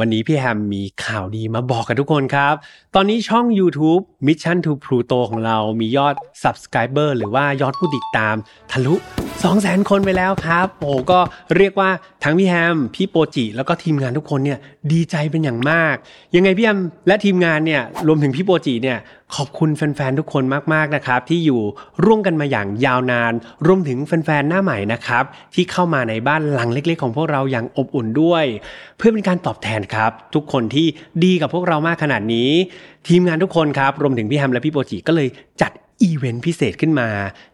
วันนี้พี่แฮมมีข่าวดีมาบอกกับทุกคนครับตอนนี้ช่อง YouTube Mission to Pluto ของเรามียอด Subscriber หรือว่ายอดผู้ติดตามทะลุ 200,000 คนไปแล้วครับโอ้ก็เรียกว่าทั้งพี่แฮมพี่โปจิแล้วก็ทีมงานทุกคนเนี่ยดีใจเป็นอย่างมากยังไงพี่แฮมและทีมงานเนี่ยรวมถึงพี่โปจิเนี่ยขอบคุณแฟนๆทุกคนมากๆนะครับที่อยู่ร่วมกันมาอย่างยาวนานรวมถึงแฟนๆหน้าใหม่นะครับที่เข้ามาในบ้านหลังเล็กๆของพวกเราอย่างอบอุ่นด้วยเพื่อเป็นการตอบแทนครับทุกคนที่ดีกับพวกเรามากขนาดนี้ทีมงานทุกคนครับรวมถึงพี่แฮมและพี่โปจิก็เลยจัดอีเวนต์พิเศษขึ้นมา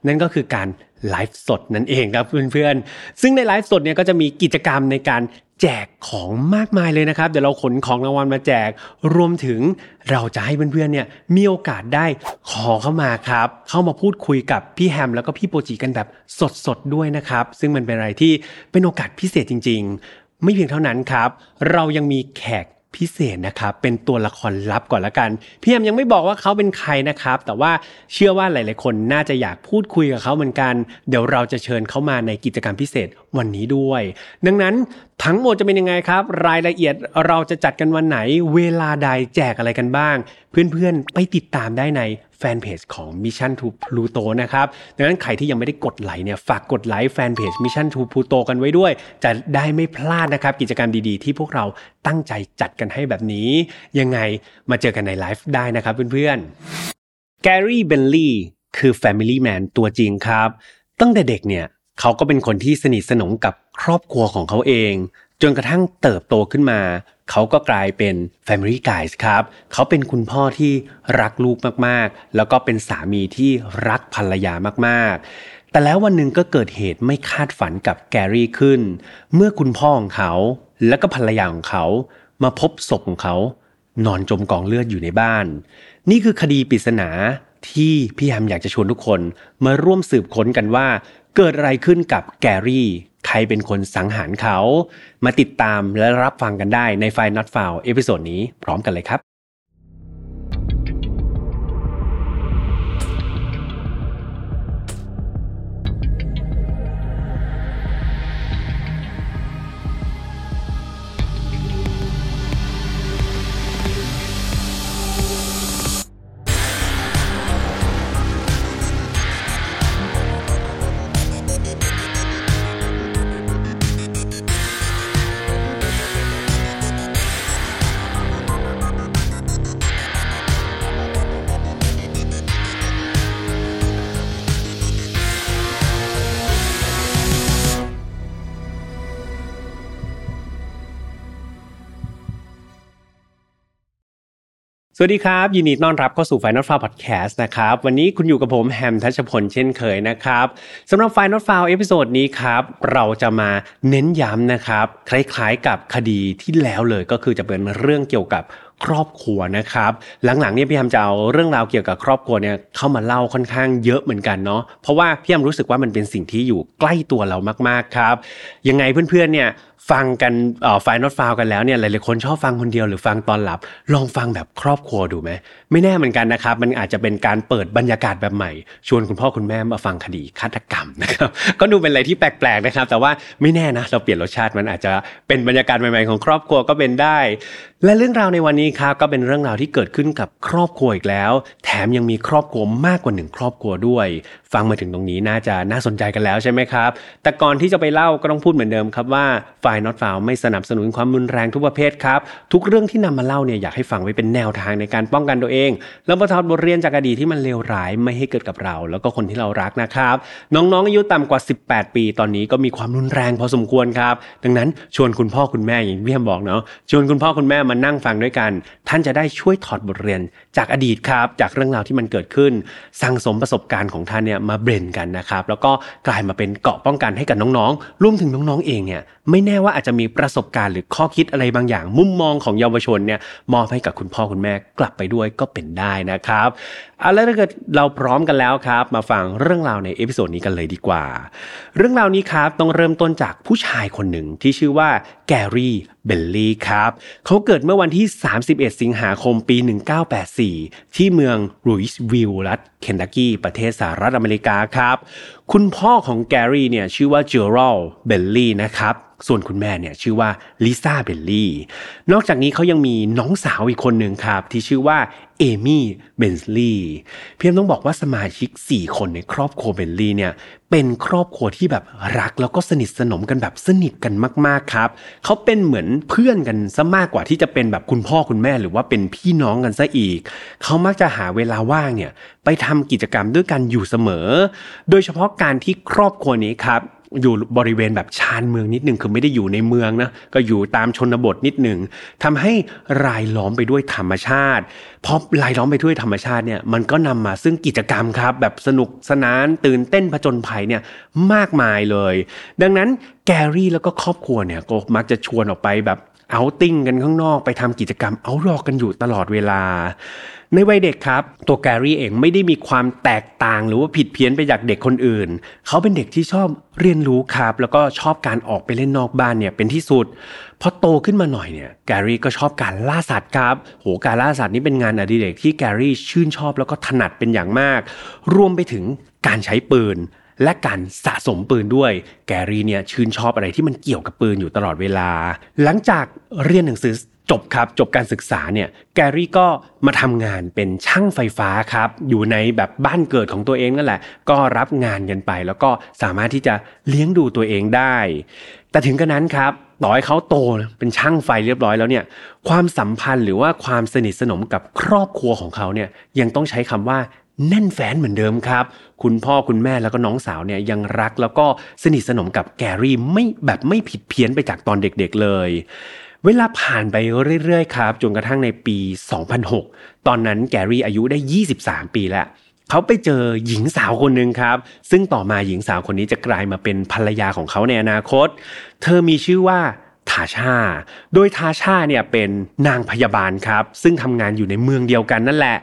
นั่นก็คือการไลฟ์สดนั่นเองครับเพื่อนๆซึ่งในไลฟ์สดเนี่ยก็จะมีกิจกรรมในการแจกของมากมายเลยนะครับเดี๋ยวเราขนของรางวัลมาแจกรวมถึงเราจะให้เพื่อนๆเนี่ยมีโอกาสได้ขอเข้ามาครับเข้ามาพูดคุยกับพี่แฮมแล้วก็พี่โปจิกันแบบสดๆด้วยนะครับซึ่งมันเป็นอะไรที่เป็นโอกาสพิเศษจริงๆไม่เพียงเท่านั้นครับเรายังมีแขกพิเศษนะครับเป็นตัวละครลับก่อนละกันพี่แฮมยังไม่บอกว่าเขาเป็นใครนะครับแต่ว่าเชื่อว่าหลายๆคนน่าจะอยากพูดคุยกับเขาเหมือนกันเดี๋ยวเราจะเชิญเขามาในกิจกรรมพิเศษวันนี้ด้วยดังนั้นทั้งหมดจะเป็นยังไงครับรายละเอียดเราจะจัดกันวันไหนเวลาใดแจกอะไรกันบ้างเพื่อนๆไปติดตามได้ในแฟนเพจของ Mission to Pluto นะครับดังนั้นใครที่ยังไม่ได้กดไลค์เนี่ยฝากกดไลค์แฟนเพจ Mission to Pluto กันไว้ด้วยจะได้ไม่พลาดนะครับกิจกรรมดีๆที่พวกเราตั้งใจจัดกันให้แบบนี้ยังไงมาเจอกันในไลฟ์ได้นะครับเพื่อนๆ Gary Bentley คือ Family Man ตัวจริงครับตั้งแต่เด็กเนี่ยเขาก็เป็นคนที่สนิทสนมกับครอบครัวของเขาเองจนกระทั่งเติบโตขึ้นมาเขาก็กลายเป็น Family Guys ครับเขาเป็นคุณพ่อที่รักลูกมากๆแล้วก็เป็นสามีที่รักภรรยามากๆแต่แล้ววันหนึ่งก็เกิดเหตุไม่คาดฝันกับแกรี่ขึ้นเมื่อคุณพ่อของเขาและก็ภรรยาของเขามาพบศพของเขานอนจมกองเลือดอยู่ในบ้านนี่คือคดีปริศนาที่พี่แฮมอยากจะชวนทุกคนมาร่วมสืบค้นกันว่าเกิดอะไรขึ้นกับแกรี่ใครเป็นคนสังหารเขามาติดตามและรับฟังกันได้ใน File Not Found เอพิโซดนี้พร้อมกันเลยครับสวัสดีครับยินดีต้อนรับเข้าสู่ File Not Found Podcast นะครับวันนี้คุณอยู่กับผมแฮมทัชพลเช่นเคยนะครับสำหรับ File Not Found เอพิโซดนี้ครับเราจะมาเน้นย้ำนะครับคล้ายๆกับคดีที่แล้วเลยก็คือจะเป็นเรื่องเกี่ยวกับครอบครัวนะครับหลังๆเนี่ยพี่แฮมจะเอาเรื่องราวเกี่ยวกับครอบครัวเนี่ยเข้ามาเล่าค่อนข้างเยอะเหมือนกันเนาะเพราะว่าพี่แฮมรู้สึกว่ามันเป็นสิ่งที่อยู่ใกล้ตัวเรามากๆครับยังไงเพื่อนๆเนี่ยฟังกันFile Not Found กันแล้วเนี่ยหลายๆคนชอบฟังคนเดียวหรือฟังตอนหลับลองฟังแบบครอบครัวดูมั้ยไม่แน่เหมือนกันนะครับมันอาจจะเป็นการเปิดบรรยากาศแบบใหม่ชวนคุณพ่อคุณแม่มาฟังคดีฆาตกรรมนะครับก็ดูเป็นอะไรที่แปลกๆนะครับแต่ว่าไม่แน่นะเราเปลี่ยนรสชาติมันอาจจะเป็นบรรยากาศใหม่ๆของครอบครัวก็เป็นได้และเรื่องราวในวันนี้ครับก็เป็นเรื่องราวที่เกิดขึ้นกับครอบครัวอีกแล้วแถมยังมีครอบครัวมากกว่า1ครอบครัวด้วยฟังมาถึงตรงนี้น่าจะน่าสนใจกันแล้วใช่มั้ยครับแต่ก่อนที่จะไปเล่าก็ต้องพูดเหมือนเดิมครับว่า File Not Found ไม่สนับสนุนความรุนแรงทุกประเภทครับทุกเรื่องที่นำมาเล่าเนี่ยอยากให้ฟังไว้เป็นแนวทางในการป้องกันตัวเองแล้วก็ถอดบทเรียนจากอดีตที่มันเลวร้ายไม่ให้เกิดกับเราแล้วก็คนที่เรารักนะครับน้องๆอายุต่ำกว่า18ปีตอนนี้ก็มีความรุนแรงพอสมควรครับดังนั้นชวนคุณพ่อคุณแม่อย่างพี่แฮมบอกเนาะชวนคุณพ่อคุณแม่มานั่งฟังด้วยกันท่านจะได้ช่วยถอดบทเรียนจากอดีตครับจากเรื่องราวที่มันเกิดขึ้นสั่งสมประสบการณ์ของท่านเนี่ยมาเบรนกันนะครับแล้วก็กลายมาเป็นเกราะป้องกันให้กับน้องๆรวมถึงน้องๆเองเนี่ยไม่แน่ว่าอาจจะมีประสบการณ์หรือข้อคิดอะไรบางอย่างมุมมองของเยาวชนเนี่ยมอบให้กับคุณพ่อคุณแม่กลับไปด้วยก็เป็นได้นะครับเอาล่ะถ้าเกิดเราพร้อมกันแล้วครับมาฟังเรื่องราวในเอพิโซดนี้กันเลยดีกว่าเรื่องราวนี้ครับต้องเริ่มต้นจากผู้ชายคนหนึ่งที่ชื่อว่าแกรี่เบนลีย์ครับเขาเกิดเมื่อวันที่31สิงหาคมปี1984ที่เมืองลุยส์วิลล์รัฐเคนตักกี้ประเทศสหรัฐอเม เมริกาครับคุณพ่อของแกรี่เนี่ยชื่อว่าเจอรัลเบลลี่นะครับส่วนคุณแม่เนี่ยชื่อว่าลิซ่าเบลลี่นอกจากนี้เขายังมีน้องสาวอีกคนหนึ่งครับที่ชื่อว่าเอมี่เบนซ์ลีย์เพียงต้องบอกว่าสมาชิก4คนในครอบครัวเบนซ์ลีย์เนี่ยเป็นครอบครัวที่แบบรักแล้วก็สนิทสนมกันแบบสนิทกันมากๆครับเขาเป็นเหมือนเพื่อนกันซะมากกว่าที่จะเป็นแบบคุณพ่อคุณแม่หรือว่าเป็นพี่น้องกันซะอีกเขามักจะหาเวลาว่างเนี่ยไปทำกิจกรรมด้วยกันอยู่เสมอโดยเฉพาะการที่ครอบครัวนี้ครับอยู่บริเวณแบบชานเมืองนิดนึงคือไม่ได้อยู่ในเมืองนะก็อยู่ตามชนบทนิดนึงทำให้รายล้อมไปด้วยธรรมชาติเพราะรายล้อมไปด้วยธรรมชาติเนี่ยมันก็นำมาซึ่งกิจกรรมครับแบบสนุกสนานตื่นเต้นผจญภัยเนี่ยมากมายเลยดังนั้นแกรี่แล้วก็ครอบครัวเนี่ยก็มักจะชวนออกไปแบบเอาติ้งกันข้างนอกไปทำกิจกรรมเอาท์ดอร์กันอยู่ตลอดเวลาในวัยเด็กครับตัวแกรี่เองไม่ได้มีความแตกต่างหรือว่าผิดเพี้ยนไปจากเด็กคนอื่นเขาเป็นเด็กที่ชอบเรียนรู้ครับแล้วก็ชอบการออกไปเล่นนอกบ้านเนี่ยเป็นที่สุดพอโตขึ้นมาหน่อยเนี่ยแกรี่ก็ชอบการล่าสัตว์ครับโหการล่าสัตว์นี่เป็นงานอดิเรกที่แกรี่ชื่นชอบแล้วก็ถนัดเป็นอย่างมากรวมไปถึงการใช้ปืนและการสะสมปืนด้วยแกรี่เนี่ยชื่นชอบอะไรที่มันเกี่ยวกับปืนอยู่ตลอดเวลาหลังจากเรียนหนังสือจบครับจบการศึกษาเนี่ยแกรี่ก็มาทำงานเป็นช่างไฟฟ้าครับอยู่ในแบบบ้านเกิดของตัวเองนั่นแหละก็รับงานกันไปแล้วก็สามารถที่จะเลี้ยงดูตัวเองได้แต่ถึงกระนั้นครับต่อให้เขาโตเป็นช่างไฟเรียบร้อยแล้วเนี่ยความสัมพันธ์หรือว่าความสนิทสนมกับครอบครัวของเขาเนี่ยยังต้องใช้คำว่าแน่นแฟ้นเหมือนเดิมครับคุณพ่อคุณแม่แล้วก็น้องสาวเนี่ยยังรักแล้วก็สนิทสนมกับแกรี่ไม่ผิดเพี้ยนไปจากตอนเด็กๆเลยเวลาผ่านไปเรื่อยๆครับจนกระทั่งในปี2006ตอนนั้นแกรี่อายุได้23ปีแล้วเขาไปเจอหญิงสาวคนนึงครับซึ่งต่อมาหญิงสาวคนนี้จะกลายมาเป็นภรรยาของเขาในอนาคตเธอมีชื่อว่าทาชาโดยทาชาเนี่ยเป็นนางพยาบาลครับซึ่งทำงานอยู่ในเมืองเดียวกันนั่นแหละ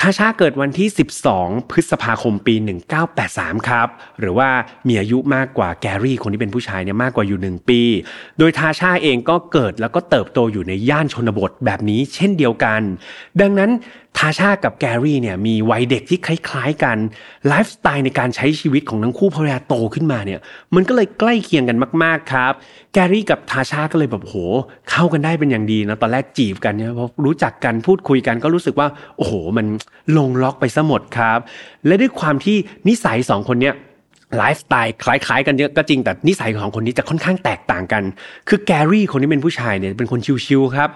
ทาชาเกิดวันที่12พฤษภาคมปี1983ครับหรือว่ามีอายุมากกว่าแกรี่คนที่เป็นผู้ชายเนี่ยมากกว่าอยู่1ปีโดยทาชาเองก็เกิดแล้วก็เติบโตอยู่ในย่านชนบทแบบนี้เช่นเดียวกันดังนั้นทาชากับแกรี่เนี่ยมีวัยเด็กที่คล้ายๆกันไลฟ์สไตล์ในการใช้ชีวิตของทั้งคู่พอเวลาโตขึ้นมาเนี่ยมันก็เลยใกล้เคียงกันมากๆครับแกรี่กับทาชาก็เลยแบบโหเข้ากันได้เป็นอย่างดีนะตอนแรกจีบกันเนี่ยพอรู้จักกันพูดคุยกันก็รู้สึกว่าโอ้โหมันลงล็อกไปซะหมดครับและด้วยความที่นิสัย2คนเนี่ยไลฟ์สไตล์คล้ายๆกันเยอะก็จริงแต่นิสัยของคนนี้จะค่อนข้างแตกต่างกันคือแกรี่คนนี้เป็นผู้ชายเนี่ยเป็นคนชิลๆครับ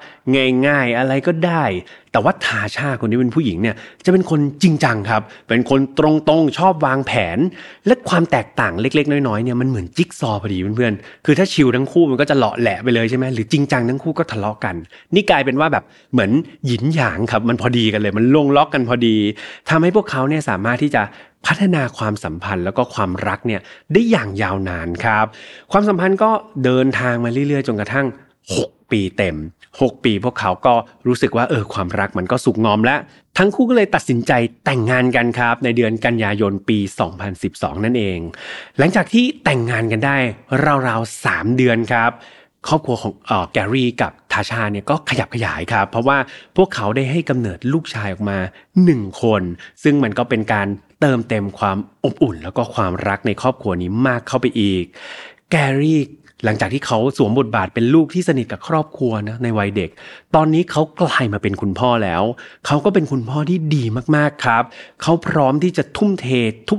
ง่ายๆอะไรก็ได้แต่ว่าทาชาคนนี้เป็นผู้หญิงเนี่ยจะเป็นคนจริงจังครับเป็นคนตรงๆชอบวางแผนและความแตกต่างเล็กๆน้อยๆเนี่ยมันเหมือนจิ๊กซอว์พอดีเพื่อนๆคือถ้าชิลทั้งคู่มันก็จะเลาะแหละไปเลยใช่ไหมหรือจริงจังทั้งคู่ก็ทะเลาะกันนี่กลายเป็นว่าแบบเหมือนหยินหยางครับมันพอดีกันเลยมันลงล็อกกันพอดีทำให้พวกเขาเนี่ยสามารถที่จะพัฒนาความสัมพันธ์แล้วก็ความรักเนี่ยได้อย่างยาวนานครับความสัมพันธ์ก็เดินทางมาเรื่อยๆจนกระทั่ง6ปีเต็ม6ปีพวกเขาก็รู้สึกว่าความรักมันก็สุกงอมแล้วทั้งคู่ก็เลยตัดสินใจแต่งงานกันครับในเดือนกันยายนปี2012นั่นเองหลังจากที่แต่งงานกันได้ราวๆ3เดือนครับครอบครัวของแกรี่กับทาชาเนี่ยก็ขยับขยายครับเพราะว่าพวกเขาได้ให้กำเนิดลูกชายออกมา1คนซึ่งมันก็เป็นการเติมเต็มความอบอุ่นแล้วก็ความรักในครอบครัวนี้มากเข้าไปอีกแกรี่หลังจากที่เขาสวมบทบาทเป็นลูกที่สนิทกับครอบครัวนะในวัยเด็กตอนนี้เขากลายมาเป็นคุณพ่อแล้วเขาก็เป็นคุณพ่อที่ดีมากๆครับเขาพร้อมที่จะทุ่มเท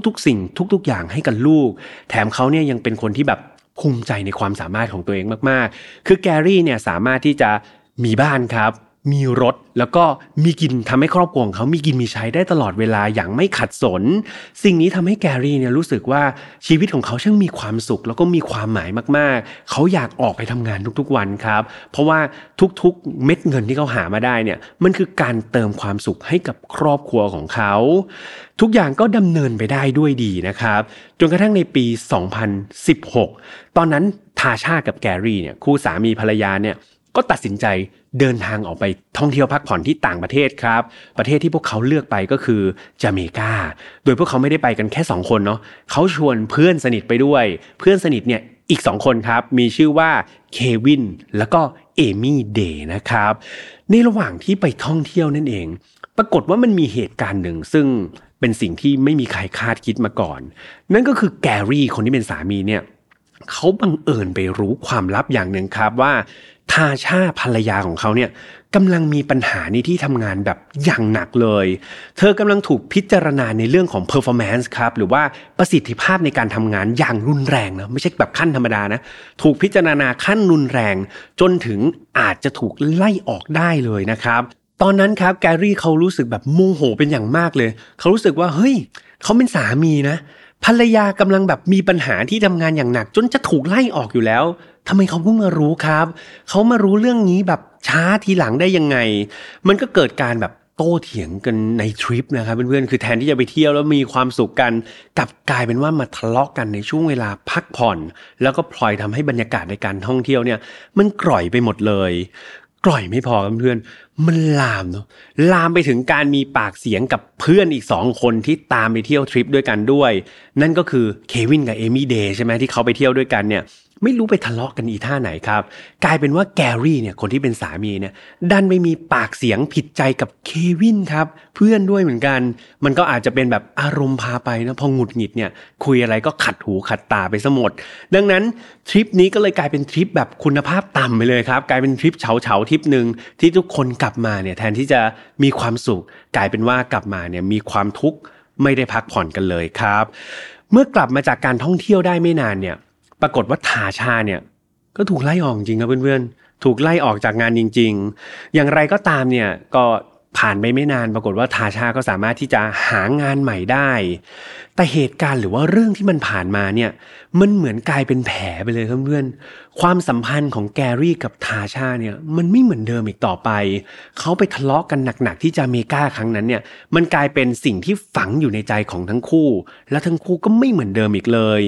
ทุกๆสิ่งทุกๆอย่างให้กับลูกแถมเขาเนี่ยยังเป็นคนที่แบบภูมิใจในความสามารถของตัวเองมากๆคือแกรี่เนี่ยสามารถที่จะมีบ้านครับมีรถแล้วก็มีกินทำให้ครอบครัวของเขามีกินมีใช้ได้ตลอดเวลาอย่างไม่ขัดสนสิ่งนี้ทำให้แกรี่เนี่ยรู้สึกว่าชีวิตของเขาช่างมีความสุขแล้วก็มีความหมายมากๆเขาอยากออกไปทำงานทุกๆวันครับเพราะว่าทุกๆเม็ดเงินที่เขาหามาได้เนี่ยมันคือการเติมความสุขให้กับครอบครัวของเขาทุกอย่างก็ดำเนินไปได้ด้วยดีนะครับจนกระทั่งในปี2016ตอนนั้นทาชากับแกรี่เนี่ยคู่สามีภรรยาเนี่ยก็ตัดสินใจเดินทางออกไปท่องเที่ยวพักผ่อนที่ต่างประเทศครับประเทศที่พวกเขาเลือกไปก็คือจาเมกาโดยพวกเขาไม่ได้ไปกันแค่2คนเนาะเขาชวนเพื่อนสนิทไปด้วยเพื่อนสนิทเนี่ยอีก2คนครับมีชื่อว่าเควินแล้วก็เอมี่เดย์นะครับในระหว่างที่ไปท่องเที่ยวนั่นเองปรากฏว่ามันมีเหตุการณ์หนึ่งซึ่ง เป็นสิ่งที่ไม่มีใครคาดคิดมาก่อนนั่นก็คือแกรี่คนที่เป็นสามีเนี่ยเขาบังเอิญไปรู้ความลับอย่างหนึ่งครับว่าทาชาภรรยาของเขาเนี่ยกำลังมีปัญหาในที่ทำงานแบบอย่างหนักเลยเธอกำลังถูกพิจารณาในเรื่องของ performance ครับหรือว่าประสิทธิภาพในการทำงานอย่างรุนแรงนะไม่ใช่แบบขั้นธรรมดานะถูกพิจารณาขั้นรุนแรงจนถึงอาจจะถูกไล่ออกได้เลยนะครับตอนนั้นครับแกรี่เขารู้สึกแบบโมโหเป็นอย่างมากเลยเขารู้สึกว่าเฮ้ยเขาเป็นสามีนะภรรยากำลังแบบมีปัญหาที่ทำงานอย่างหนักจนจะถูกไล่ออกอยู่แล้วทำไมเขาเพิ่งมารู้ครับเขามารู้เรื่องนี้แบบช้าทีหลังได้ยังไงมันก็เกิดการแบบโต้เถียงกันในทริปนะครับเพื่อนๆคือแทนที่จะไปเที่ยวแล้วมีความสุขกันกลับกลายเป็นว่ามาทะเลาะกันในช่วงเวลาพักผ่อนแล้วก็พลอยทำให้บรรยากาศในการท่องเที่ยวเนี่ยมันกร่อยไปหมดเลยกร่อยไม่พอเพื่อนมันลามไปถึงการมีปากเสียงกับเพื่อนอีก2คนที่ตามไปเที่ยวทริปด้วยกันด้วยนั่นก็คือเควินกับเอมี่เดย์ใช่ไหมที่เขาไปเที่ยวด้วยกันเนี่ยไม่รู้ไปทะเลาะกันอีท่าไหนครับกลายเป็นว่าแกรี่เนี่ยคนที่เป็นสามีเนี่ยดันไปมีปากเสียงผิดใจกับเควินครับเพื่อนด้วยเหมือนกันมันก็อาจจะเป็นแบบอารมณ์พาไปนะพอหงุดหงิดเนี่ยคุยอะไรก็ขัดหูขัดตาไปซะหมดดังนั้นทริปนี้ก็เลยกลายเป็นทริปแบบคุณภาพต่ำไปเลยครับกลายเป็นทริปเฉาๆทริปนึงที่ทุกคนกลับมาเนี่ยแทนที่จะมีความสุขกลายเป็นว่ากลับมาเนี่ยมีความทุกข์ไม่ได้พักผ่อนกันเลยครับเมื่อกลับมาจากการท่องเที่ยวได้ไม่นานเนี่ยปรากฏว่าทาชาเนี่ยก็ถูกไล่ออกจริงครับเพื่อนๆถูกไล่ออกจากงานจริงๆอย่างไรก็ตามเนี่ยก็ผ่านไปไม่นานปรากฏว่าทาชาก็สามารถที่จะหางานใหม่ได้แต่เหตุการณ์หรือว่าเรื่องที่มันผ่านมาเนี่ยมันเหมือนกลายเป็นแผลไปเลยครับเพื่อนๆความสัมพันธ์ของแกรี่กับทาชาเนี่ยมันไม่เหมือนเดิมอีกต่อไปเขาไปทะเลาะกันหนักๆที่จาเมกาครั้งนั้นเนี่ยมันกลายเป็นสิ่งที่ฝังอยู่ในใจของทั้งคู่และทั้งคู่ก็ไม่เหมือนเดิมอีกเลย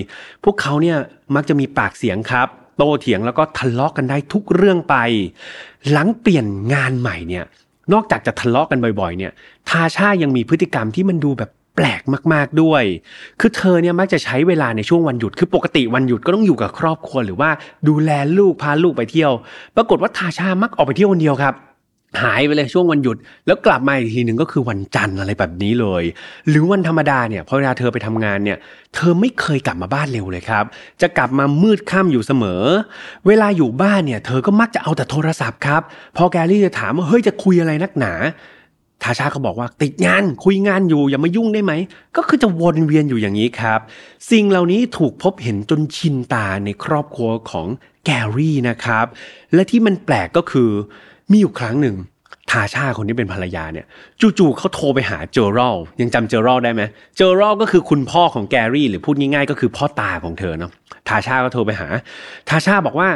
พวกเขาเนี่ยมักจะมีปากเสียงครับโต้เถียงแล้วก็ทะเลาะกันได้ทุกเรื่องไปหลังเปลี่ยนงานใหม่เนี่ยนอกจากจะทะเลาะกันบ่อยๆเนี่ยทาชายังมีพฤติกรรมที่มันดูแบบแปลกมากๆด้วยคือเธอเนี่ยมักจะใช้เวลาในช่วงวันหยุดคือปกติวันหยุดก็ต้องอยู่กับครอบครัวหรือว่าดูแลลูกพาลูกไปเที่ยวปรากฏว่าทาชามักออกไปเที่ยวคนเดียวครับหายไปเลยช่วงวันหยุดแล้วกลับมาอีกทีนึงก็คือวันจันทร์อะไรแบบนี้เลยหรือวันธรรมดาเนี่ยพอเวลาเธอไปทำงานเนี่ยเธอไม่เคยกลับมาบ้านเร็วเลยครับจะกลับมามืดค่ำอยู่เสมอเวลาอยู่บ้านเนี่ยเธอก็มักจะเอาแต่โทรศัพท์ครับพอแกรี่จะถามว่าเฮ้ยจะคุยอะไรนักหนาทาชาก็บอกว่าติดงานคุยงานอยู่อย่ามายุ่งได้ไหมก็คือจะวนเวียนอยู่อย่างนี้ครับสิ่งเหล่านี้ถูกพบเห็นจนชินตาในครอบครัวของแกรี่นะครับและที่มันแปลกก็คือมีอยู่ครั้งหนึ่งทาชาคนที่เป็นภรรยาเนี่ยจู่ๆเขาโทรไปหาเจอรัลยังจำเจอรัลได้ไหมเจอรัลก็คือคุณพ่อของแกรี่หรือพูดง่ายๆก็คือพ่อตาของเธอเนาะทาชาก็โทรไปหาทาชาบอกว่า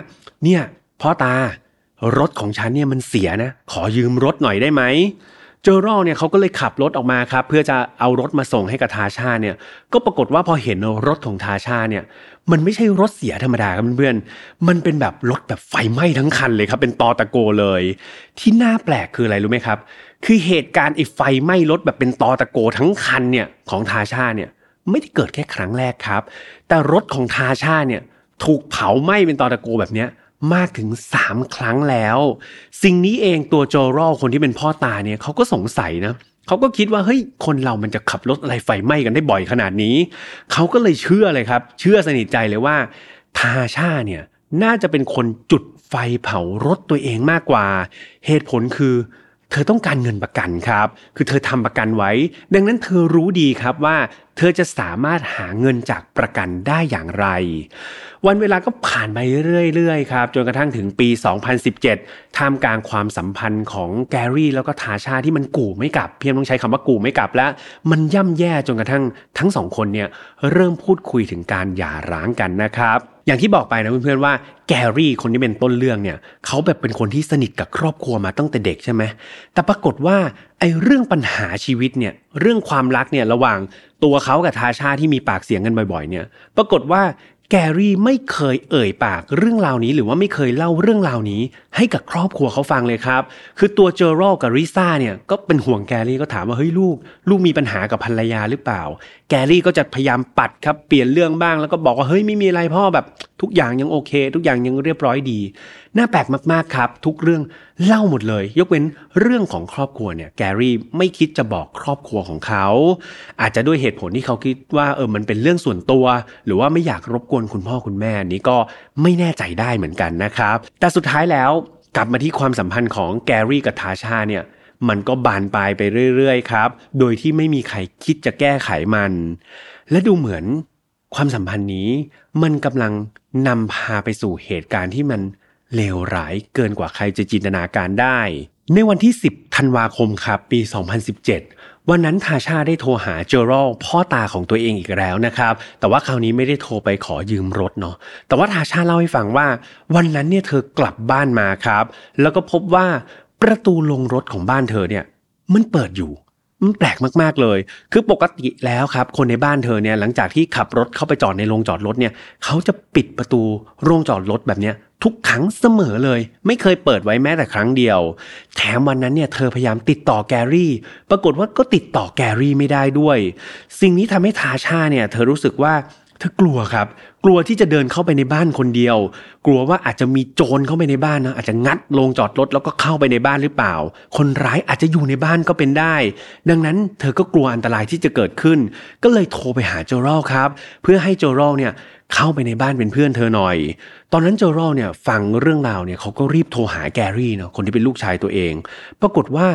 เนี่ยพ่อตารถของฉันเนี่ยมันเสียนะขอยืมรถหน่อยได้ไหมเจอรัลเนี่ยเขาก็เลยขับรถออกมาครับเพื่อจะเอารถมาส่งให้กับทาชาเนี่ยก็ปรากฏว่าพอเห็นรถของทาชาเนี่ยมันไม่ใช่รถเสียธรรมดาครับเพื่อนๆมันเป็นแบบรถแบบไฟไหม้ทั้งคันเลยครับเป็นตอตะโกเลยที่น่าแปลกคืออะไรรู้ไหมครับคือเหตุการณ์ไอ้ไฟไหม้รถแบบเป็นตอตะโกทั้งคันเนี่ยของทาชาเนี่ยไม่ได้เกิดแค่ครั้งแรกครับแต่รถของทาชาเนี่ยถูกเผาไหม้เป็นตอตะโกแบบเนี้ยมากถึง3ครั้งแล้วสิ่งนี้เองตัวโจรอคนที่เป็นพ่อตาเนี่ยเขาก็สงสัยนะเขาก็คิดว่าเฮ้ยคนเรามันจะขับรถอะไรไฟไหม้กันได้บ่อยขนาดนี้เขาก็เลยเชื่อเลยครับเชื่อสนิทใจเลยว่าทาชาเนี่ยน่าจะเป็นคนจุดไฟเผารถตัวเองมากกว่าเหตุผลคือเธอต้องการเงินประกันครับคือเธอทำประกันไว้ดังนั้นเธอรู้ดีครับว่าเธอจะสามารถหาเงินจากประกันได้อย่างไรวันเวลาก็ผ่านไปเรื่อยๆครับจนกระทั่งถึงปี2017ท่ามกลางความสัมพันธ์ของแกรี่แล้วก็ทาชาที่มันกู่ไม่กลับเพียงต้องใช้คำว่ากู่ไม่กลับแล้วมันย่ำแย่จนกระทั่งทั้งสองคนเนี่ยเริ่มพูดคุยถึงการหย่าร้างกันนะครับอย่างที่บอกไปนะเพื่อนๆว่าแกรี่คนที่เป็นต้นเรื่องเนี่ยเขาแบบเป็นคนที่สนิทกับครอบครัวมาตั้งแต่เด็กใช่ไหมแต่ปรากฏว่าไอ้เรื่องปัญหาชีวิตเนี่ยเรื่องความรักเนี่ยระหว่างตัวเขากับทาชาที่มีปากเสียงกันบ่อยๆเนี่ยปรากฏว่าแกรี่ไม่เคยเอ่ยปากเรื่องราวนี้หรือว่าไม่เคยเล่าเรื่องราวนี้ ให้กับครอบครัวเขาฟังเลยครับคือตัวเจอรัลกับริซ่าเนี่ยก็เป็นห่วงแกรี่ก็ถามว่าเฮ้ยลูกมีปัญหากับภรรยาหรือเปล่าแกรี่ก็จะพยายามปัดครับเปลี่ยนเรื่องบ้างแล้วก็บอกว่าเฮ้ยไม่มีอะไรพ่อแบบทุกอย่างยังโอเคทุกอย่างยังเรียบร้อยดีน่าแปลกมากๆครับทุกเรื่องเล่าหมดเลยยกเว้นเรื่องของครอบครัวเนี่ยแกรี่ไม่คิดจะบอกครอบครัวของเขาอาจจะด้วยเหตุผลที่เขาคิดว่ามันเป็นเรื่องส่วนตัวหรือว่าไม่อยากรบกวนคุณพ่อคุณแม่นี้ก็ไม่แน่ใจได้เหมือนกันนะครับแต่สุดท้ายแล้วกลับมาที่ความสัมพันธ์ของแกรี่กับทาชาเนี่ยมันก็บานปลายไปเรื่อยๆครับโดยที่ไม่มีใครคิดจะแก้ไขมันและดูเหมือนความสัมพันธ์นี้มันกำลังนำพาไปสู่เหตุการณ์ที่มันเลวร้ายเกินกว่าใครจะจินตนาการได้ในวันที่10ธันวาคมครับปี2017วันนั้นทาชาได้โทรหาเจอรัลพ่อตาของตัวเองอีกแล้วนะครับแต่ว่าคราวนี้ไม่ได้โทรไปขอยืมรถเนาะแต่ว่าทาชาเล่าให้ฟังว่าวันนั้นเนี่ยเธอกลับบ้านมาครับแล้วก็พบว่าประตูลงรถของบ้านเธอเนี่ยมันเปิดอยู่มันแปลกมากๆเลยคือปกติแล้วครับคนในบ้านเธอเนี่ยหลังจากที่ขับรถเข้าไปจอดในโรงจอดรถเนี่ยเขาจะปิดประตูโรงจอดรถแบบเนี้ยทุกครั้งเสมอเลยไม่เคยเปิดไว้แม้แต่ครั้งเดียวแถมวันนั้นเนี่ยเธอพยายามติดต่อแกรี่ปรากฏว่าก็ติดต่อแกรี่ไม่ได้ด้วยสิ่งนี้ทำให้ทาชาเนี่ยเธอรู้สึกว่าเธอกลัวครับกลัวที่จะเดินเข้าไปในบ้านคนเดียวกลัวว่าอาจจะมีโจรเข้าไปในบ้านนะอาจจะงัดโรงจอดรถแล้วก็เข้าไปในบ้านหรือเปล่าคนร้ายอาจจะอยู่ในบ้านก็เป็นได้ดังนั้นเธอก็กลัวอันตรายที่จะเกิดขึ้นก็เลยโทรไปหาโจรัลครับเพื่อให้โจรัลเนี่ยเข้าไปในบ้านเป็นเพื่อนเธอหน่อยตอนนั้นโจรัลเนี่ยฟังเรื่องราวเนี่ยเขาก็รีบโทรหาแกรี่เนาะคนที่เป็นลูกชายตัวเองปรากฏว่า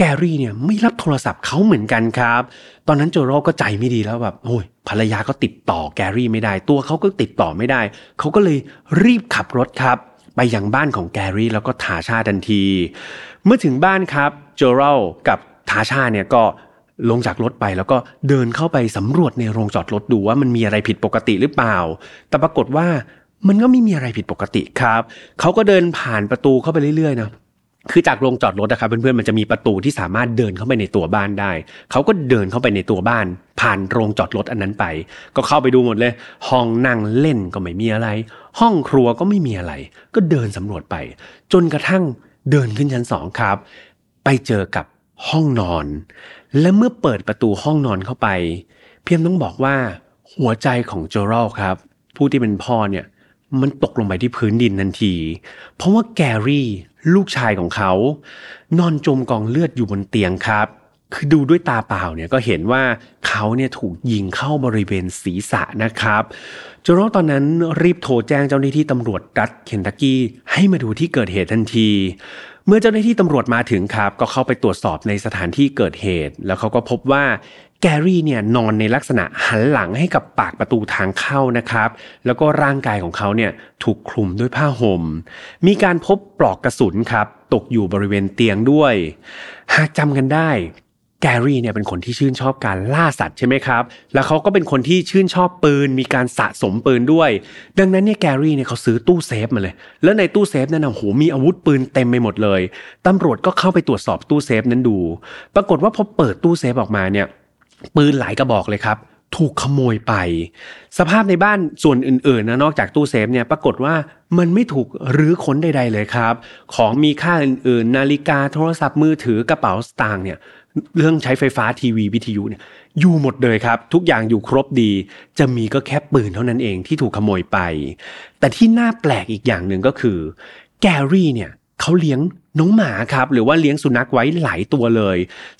แกรี่เนี่ยไม่รับโทรศัพท์เขาเหมือนกันครับตอนนั้นโจรัลก็ใจไม่ดีแล้วแบบโอ้ยภรรยาก็ติดต่อแกรี่ไม่ได้ตัวเขาก็ติดต่อไม่ได้เขาก็เลยรีบขับรถครับไปยังบ้านของแกรี่แล้วก็ทาชาทันทีเมื่อถึงบ้านครับโจรัลกับทาชาเนี่ยก็ลงจากรถไปแล้วก็เดินเข้าไปสำรวจในโรงจอดรถดูว่ามันมีอะไรผิดปกติหรือเปล่าแต่ปรากฏว่ามันก็ไม่มีอะไรผิดปกติครับเขาก็เดินผ่านประตูเข้าไปเรื่อยๆนะคือจากโรงจอดรถนะครับเพื่อนๆมันจะมีประตูที่สามารถเดินเข้าไปในตัวบ้านได้เขาก็เดินเข้าไปในตัวบ้านผ่านโรงจอดรถอันนั้นไปก็เข้าไปดูหมดเลยห้องนั่งเล่นก็ไม่มีอะไรห้องครัวก็ไม่มีอะไรก็เดินสำรวจไปจนกระทั่งเดินขึ้นชั้น2ครับไปเจอกับห้องนอนและเมื่อเปิดประตูห้องนอนเข้าไปเพียงต้องบอกว่าหัวใจของโจรัลครับผู้ที่เป็นพ่อเนี่ยมันตกลงไปที่พื้นดินทันทีเพราะว่าแกรี่ลูกชายของเขานอนจมกองเลือดอยู่บนเตียงครับคือดูด้วยตาเปล่าเนี่ยก็เห็นว่าเขาเนี่ยถูกยิงเข้าบริเวณศีรษะนะครับโจรัลตอนนั้นรีบโทรแจ้งเจ้าหน้าที่ตำรวจรัฐเคนตักกี้ให้มาดูที่เกิดเหตุทันทีเมื่อเจ้าหน้าที่ตำรวจมาถึงครับก็เข้าไปตรวจสอบในสถานที่เกิดเหตุแล้วเขาก็พบว่าแกรี่เนี่ยนอนในลักษณะหันหลังให้กับปากประตูทางเข้านะครับแล้วก็ร่างกายของเขาเนี่ยถูกคลุมด้วยผ้าห่มมีการพบปลอกกระสุนครับตกอยู่บริเวณเตียงด้วยหากจำกันได้แกรี่เนี่ยเป็นคนที่ชื่นชอบการล่าสัตว์ใช่ไหมครับแล้วเขาก็เป็นคนที่ชื่นชอบปืนมีการสะสมปืนด้วยดังนั้นเนี่ยแกรี่เนี่ยเขาซื้อตู้เซฟมาเลยแล้วในตู้เซฟนั้นโอ้โหมีอาวุธปืนเต็มไปหมดเลยตำรวจก็เข้าไปตรวจสอบตู้เซฟนั้นดูปรากฏว่าพอเปิดตู้เซฟออกมาเนี่ยปืนหลายกระบอกเลยครับถูกขโมยไปสภาพในบ้านส่วนอื่นๆนะนอกจากตู้เซฟเนี่ยปรากฏว่ามันไม่ถูกรื้อค้นใดๆเลยครับของมีค่าอื่นๆนาฬิกาโทรศัพท์มือถือกระเป๋าสตางค์เนี่ยเรื่องใช้ไฟฟ้าทีวีวิทยุเนี่ยอยู่หมดเลยครับทุกอย่างอยู่ครบดีจะมีก็แค่ปืนเท่านั้นเองที่ถูกขโมยไปแต่ที่น่าแปลกอีกอย่างหนึ่งก็คือแกรี่เนี่ยเขาเลี้ยงน้องหมาครับหรือว่าเลี้ยงสุนัขไว้หลายตัวเลย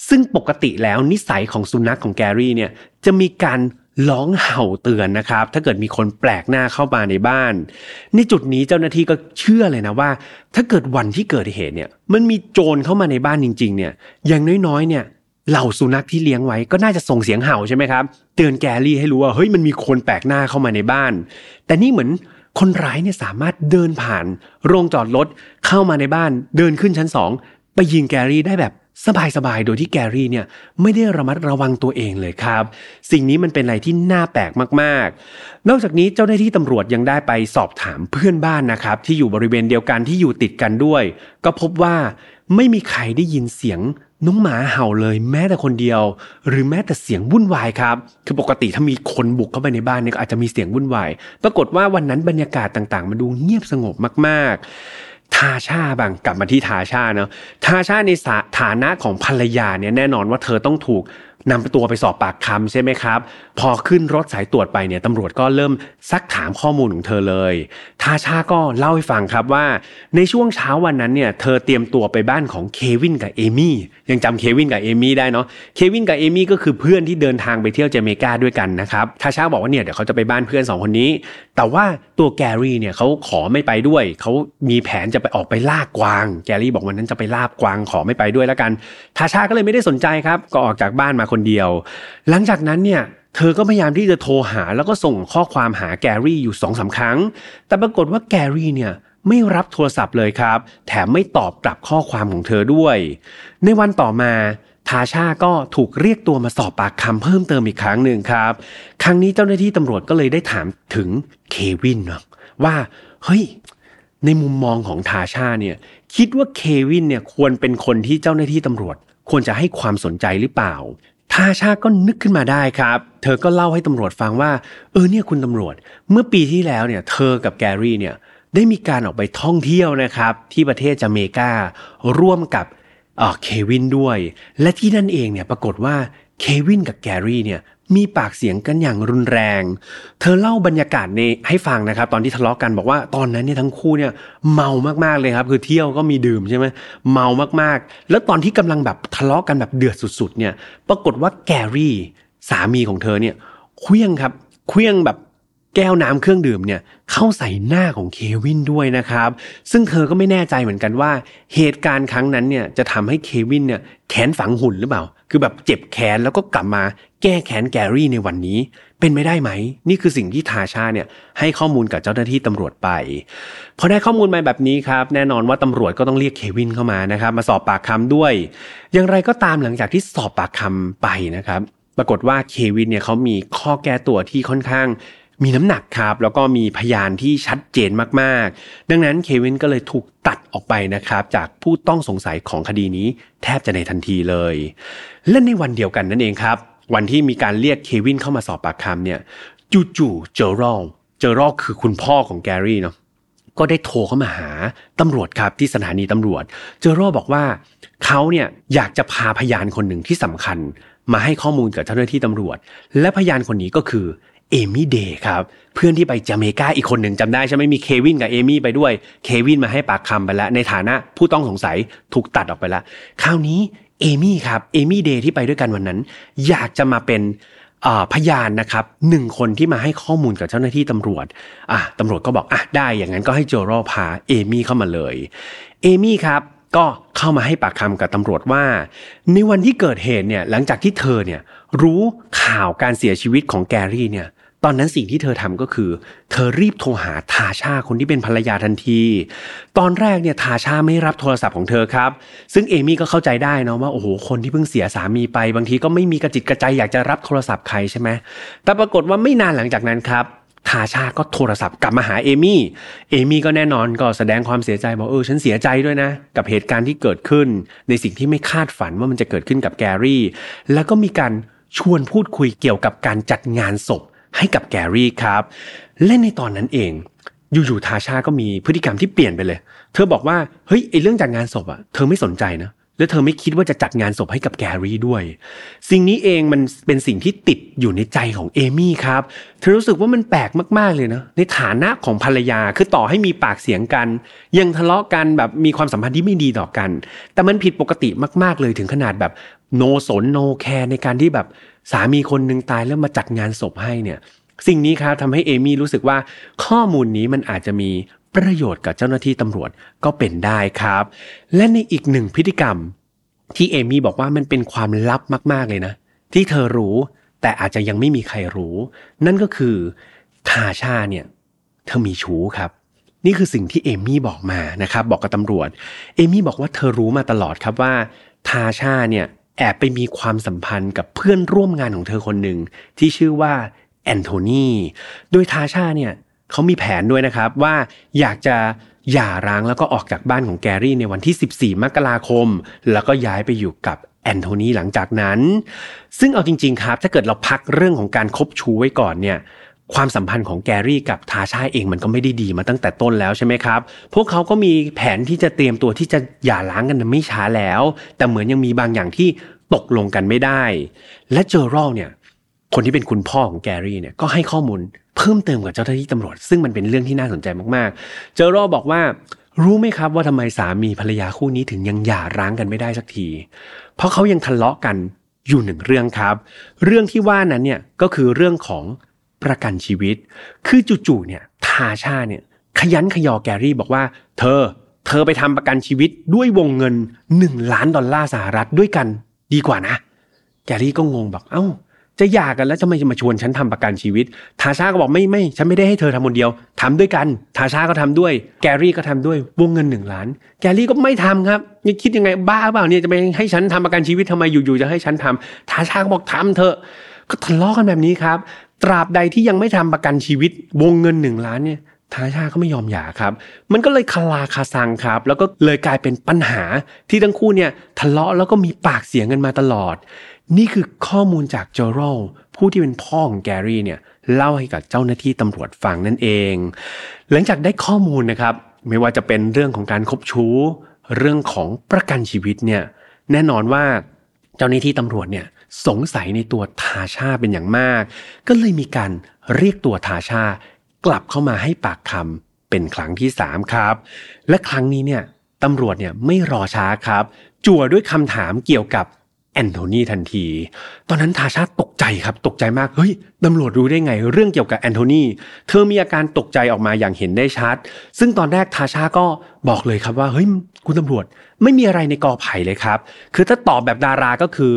ซึ่งปกติแล้วนิสัยของสุนัขของแกรี่เนี่ยจะมีการร้องเห่าเตือนนะครับถ้าเกิดมีคนแปลกหน้าเข้ามาในบ้านในจุดนี้เจ้าหน้าที่ก็เชื่อเลยนะว่าถ้าเกิดวันที่เกิดเหตุเนี่ยมันมีโจรเข้ามาในบ้านจริงๆเนี่ยอย่างน้อยๆเนี่ยเหล่าสุนัขที่เลี้ยงไว้ก็น่าจะส่งเสียงเห่าใช่ไหมครับเตือนแกรี่ให้รู้ว่าเฮ้ยมันมีคนแปลกหน้าเข้ามาในบ้านแต่นี่เหมือนคนร้ายเนี่ยสามารถเดินผ่านโรงจอดรถเข้ามาในบ้านเดินขึ้นชั้น2ไปยิงแกรี่ได้แบบสบายๆโดยที่แกรี่เนี่ยไม่ได้ระมัดระวังตัวเองเลยครับสิ่งนี้มันเป็นอะไรที่น่าแปลกมากๆนอกจากนี้เจ้าหน้าที่ตำรวจยังได้ไปสอบถามเพื่อนบ้านนะครับที่อยู่บริเวณเดียวกันที่อยู่ติดกันด้วยก็พบว่าไม่มีใครได้ยินเสียงน้องหมาเห่าเลยแม้แต่คนเดียวหรือแม้แต่เสียงวุ่นวายครับคือปกติถ้ามีคนบุกเข้าไปในบ้านเนี่ยก็อาจจะมีเสียงวุ่นวายปรากฏว่าวันนั้นบรรยากาศต่างๆมันดูเงียบสงบมากๆ ทาชาบ้างกลับมาที่ทาชาเนาะทาชาในฐานะของภรรยาเนี่ยแน่นอนว่าเธอต้องถูกนำตัวไปสอบปากคำใช่ไหมครับพอขึ้นรถสายตรวจไปเนี่ยตำรวจก็เริ่มซักถามข้อมูลของเธอเลยทาชาก็เล่าให้ฟังครับว่าในช่วงเช้าวันนั้นเนี่ยเธอเตรียมตัวไปบ้านของเควินกับเอมี่ยังจำเควินกับเอมี่ได้เนาะเควินกับเอมี่ก็คือเพื่อนที่เดินทางไปเที่ยวจาเมกาด้วยกันนะครับทาชาบอกว่าเนี่ยเดี๋ยวเขาจะไปบ้านเพื่อนสองคนนี้แต่ว่าตัวแกรี่เนี่ยเขาขอไม่ไปด้วยเขามีแผนจะไปออกไปล่ากวางแกรี่บอกวันนั้นจะไปล่ากวางขอไม่ไปด้วยแล้วกันทาชาก็เลยไม่ได้สนใจครับก็ออกจากบ้านมาคนเดียวหลังจากนั้นเนี่ยเธอก็พยายามที่จะโทรหาแล้วก็ส่งข้อความหาแกรี่อยู่ 2-3 ครั้งแต่ปรากฏว่าแกรี่เนี่ยไม่รับโทรศัพท์เลยครับแถมไม่ตอบกลับข้อความของเธอด้วยในวันต่อมาทาชาก็ถูกเรียกตัวมาสอบปากคำเพิ่มเติมอีกครั้งหนึ่งครับครั้งนี้เจ้าหน้าที่ตำรวจก็เลยได้ถามถึงเควินว่าเฮ้ยในมุมมองของทาชาเนี่ยคิดว่าเควินเนี่ยควรเป็นคนที่เจ้าหน้าที่ตำรวจควรจะให้ความสนใจหรือเปล่าทาชาก็นึกขึ้นมาได้ครับเธอก็เล่าให้ตำรวจฟังว่าเนี่ยคุณตำรวจเมื่อปีที่แล้วเนี่ยเธอกับแกรี่เนี่ยได้มีการออกไปท่องเที่ยวนะครับที่ประเทศจาเมการ่วมกับเควินด้วยและที่นั่นเองเนี่ยปรากฏว่าเควินกับแกรี่เนี่ยมีปากเสียงกันอย่างรุนแรงเธอเล่าบรรยากาศนี้ให้ฟังนะครับตอนที่ทะเลาะกันบอกว่าตอนนั้นเนี่ยทั้งคู่เนี่ยเมามากๆเลยครับคือเที่ยวก็มีดื่มใช่มั้ยเมามากๆแล้วตอนที่กำลังแบบทะเลาะกันแบบเดือดสุดๆเนี่ยปรากฏว่าแกรี่สามีของเธอเนี่ยเคว้งแบบแก้วน้ำเครื่องดื่มเนี่ยเข้าใส่หน้าของเควินด้วยนะครับซึ่งเธอก็ไม่แน่ใจเหมือนกันว่าเหตุการณ์ครั้งนั้นเนี่ยจะทำให้เควินเนี่ยแค้นฝังหุ่นหรือเปล่าคือแบบเจ็บแค้นแล้วก็กลับมาแก้แค้นแกรี่ในวันนี้เป็นไม่ได้ไหมนี่คือสิ่งที่ทาชาเนี่ยให้ข้อมูลกับเจ้าหน้าที่ตำรวจไปพอได้ข้อมูลมาแบบนี้ครับแน่นอนว่าตำรวจก็ต้องเรียกเควินเข้ามานะครับมาสอบปากคำด้วยอย่างไรก็ตามหลังจากที่สอบปากคำไปนะครับปรากฏว่าเควินเนี่ยเขามีข้อแก้ตัวที่ค่อนข้างมีน้ำหนักครับแล้วก็มีพยานที่ชัดเจนมากๆดังนั้นเควินก็เลยถูกตัดออกไปนะครับจากผู้ต้องสงสัยของคดีนี้แทบจะในทันทีเลยและในวันเดียวกันนั่นเองครับวันที่มีการเรียกเควินเข้ามาสอบปากคำเนี่ยจู่ๆเจอรอลคือคุณพ่อของแกรี่เนาะก็ได้โทรเข้ามาหาตำรวจครับที่สถานีตำรวจเจอรอลบอกว่าเขาเนี่ยอยากจะพาพยานคนหนึ่งที่สำคัญมาให้ข้อมูลกับเจ้าหน้าที่ตำรวจและพยานคนนี้ก็คือเอมี่เดย์ครับเพื่อนที่ไปจาเมกาอีกคนหนึ่งจำได้ใช่ไหมมีเควินกับเอมี่ไปด้วยเควินมาให้ปากคำไปแล้วในฐานะผู้ต้องสงสัยถูกตัดออกไปแล้วคราวนี้เอมี่ครับเอมี่เดย์ที่ไปด้วยกันวันนั้นอยากจะมาเป็นพยานนะครับหนึ่งคนที่มาให้ข้อมูลกับเจ้าหน้าที่ตำรวจตำรวจก็บอกได้อย่างนั้นก็ให้โจโร่พาเอมี่เข้ามาเลยเอมี่ครับก็เข้ามาให้ปากคำกับตำรวจว่าในวันที่เกิดเหตุเนี่ยหลังจากที่เธอเนี่ยรู้ข่าวการเสียชีวิตของแกรี่เนี่ยตอนนั้นสิ่งที่เธอทำก็คือเธอรีบโทรหาทาชาคนที่เป็นภรรยาทันทีตอนแรกเนี่ยทาชาไม่รับโทรศัพท์ของเธอครับซึ่งเอมี่ก็เข้าใจได้เนาะว่าโอ้โหคนที่เพิ่งเสียสามีไปบางทีก็ไม่มีกระจิตกระใจอยากจะรับโทรศัพท์ใครใช่ไหมแต่ปรากฏว่าไม่นานหลังจากนั้นครับทาชาก็โทรศัพท์กลับมาหาเอมี่ก็แน่นอนก็แสดงความเสียใจบอกฉันเสียใจด้วยนะกับเหตุการณ์ที่เกิดขึ้นในสิ่งที่ไม่คาดฝันว่ามันจะเกิดขึ้นกับแกรี่แล้วก็มีการชวนพูดคุยเกี่ยวกับการจัดงานศพให้กับแกรี่ครับและในตอนนั้นเองอยู่ๆทาชาก็มีพฤติกรรมที่เปลี่ยนไปเลยเธอบอกว่าเฮ้ยไอ้เรื่องจัดงานศพเธอไม่สนใจนะและเธอไม่คิดว่าจะจัดงานศพให้กับแกรี่ด้วยสิ่งนี้เองมันเป็นสิ่งที่ติดอยู่ในใจของเอมี่ครับเธอรู้สึกว่ามันแปลกมากๆเลยนะในฐานะของภรรยาคือต่อให้มีปากเสียงกันยังทะเลาะกันแบบมีความสัมพันธ์ที่ไม่ดีต่อกันแต่มันผิดปกติมากๆเลยถึงขนาดแบบโนสนโนแคร์ในการที่แบบสามีคนนึงตายแล้วมาจัดงานศพให้เนี่ยสิ่งนี้ครับทำให้เอมี่รู้สึกว่าข้อมูลนี้มันอาจจะมีประโยชน์กับเจ้าหน้าที่ตำรวจก็เป็นได้ครับและในอีกหนึ่งพฤติกรรมที่เอมี่บอกว่ามันเป็นความลับมากๆเลยนะที่เธอรู้แต่อาจจะยังไม่มีใครรู้นั่นก็คือทาชาเนี่ยเธอมีชู้ครับนี่คือสิ่งที่เอมี่บอกมานะครับบอกกับตำรวจเอมี่บอกว่าเธอรู้มาตลอดครับว่าทาชาเนี่ยแอบไปมีความสัมพันธ์กับเพื่อนร่วมงานของเธอคนหนึ่งที่ชื่อว่าแอนโทนีโดยทาชาเนี่ยเขามีแผนด้วยนะครับว่าอยากจะหย่าร้างแล้วก็ออกจากบ้านของแกรี่ในวันที่14มกราคมแล้วก็ย้ายไปอยู่กับแอนโทนีหลังจากนั้นซึ่งเอาจริงๆครับถ้าเกิดเราพักเรื่องของการคบชู้ไว้ก่อนเนี่ย ความสัมพันธ์ของแกรี่กับทาชาเองมันก็ไม่ได้ดีมาตั้งแต่ต้นแล้วใช่ไหมครับพวกเขาก็มีแผนที่จะเตรียมตัวที่จะหย่าร้างกันไม่ช้าแล้วแต่เหมือนยังมีบางอย่างที่ตกลงกันไม่ได้และเจอรัลเนี่ยคนที่เป็นคุณพ่อของแกรี่เนี่ยก็ให้ข้อมูลเพิ่มเติมกับเจ้าหน้าที่ตำรวจซึ่งมันเป็นเรื่องที่น่าสนใจมากๆเจอรัลบอกว่ารู้ไหมครับว่าทำไมสามีภรรยาคู่นี้ถึงยังหย่าร้างกันไม่ได้สักทีเพราะเขายังทะเลาะกันอยู่หนึ่งเรื่องครับเรื่องที่ว่านั้นเนี่ยก็คือเรื่องของประกันชีวิตคือจู่ๆเนี่ยทาชาเนี่ยขยันขยอแกรี่บอกว่าเธอไปทำประกันชีวิตด้วยวงเงิน$1 ล้านด้วยกันดีกว่านะแกรี่ก็งงบอกเอ้าจะหย่ากันแล้วทำไมจะมาชวนฉันทำประกันชีวิตทาชาก็บอกไม่ฉันไม่ได้ให้เธอทำคนเดียวทำด้วยกันทาชาก็ทำด้วยแกรี่ก็ทำด้วยวงเงิน1 ล้านแกรี่ก็ไม่ทำครับยังคิดยังไงบ้าเปล่าเนี่ยจะไปให้ฉันทำประกันชีวิตทำไมอยู่ๆจะให้ฉันทำทาชาก็บอกทำเถอะก็ทะเลาะกันแบบนี้ครับตราบใดที่ยังไม่ทำประกันชีวิตวงเงิน1 ล้านเนี่ยทาชาก็ไม่ยอมหย่าครับมันก็เลยคลาคาซังครับแล้วก็เลยกลายเป็นปัญหาที่ทั้งคู่เนี่ยทะเลาะแล้วก็มีปากเสียงกันมาตลอดนี่คือข้อมูลจากเจอรัลผู้ที่เป็นพ่อของแกรี่เนี่ยเล่าให้กับเจ้าหน้าที่ตำรวจฟังนั่นเองหลังจากได้ข้อมูลนะครับไม่ว่าจะเป็นเรื่องของการคบชู้เรื่องของประกันชีวิตเนี่ยแน่นอนว่าเจ้าหน้าที่ตำรวจเนี่ยสงสัยในตัวทาชาเป็นอย่างมากก็เลยมีการเรียกตัวทาชากลับเข้ามาให้ปากคำเป็นครั้งที่3ครับและครั้งนี้เนี่ยตำรวจเนี่ยไม่รอช้าครับจั่วด้วยคำถามเกี่ยวกับแอนโทนีทันทีตอนนั้นทาชาตกใจครับตกใจมากเฮ้ยตำรวจรู้ได้ไงเรื่องเกี่ยวกับแอนโทนีเธอมีอาการตกใจออกมาอย่างเห็นได้ชัดซึ่งตอนแรกทาชาก็บอกเลยครับว่าเฮ้ยคุณตำรวจไม่มีอะไรในกอไผ่เลยครับคือถ้าตอบแบบดาราก็คือ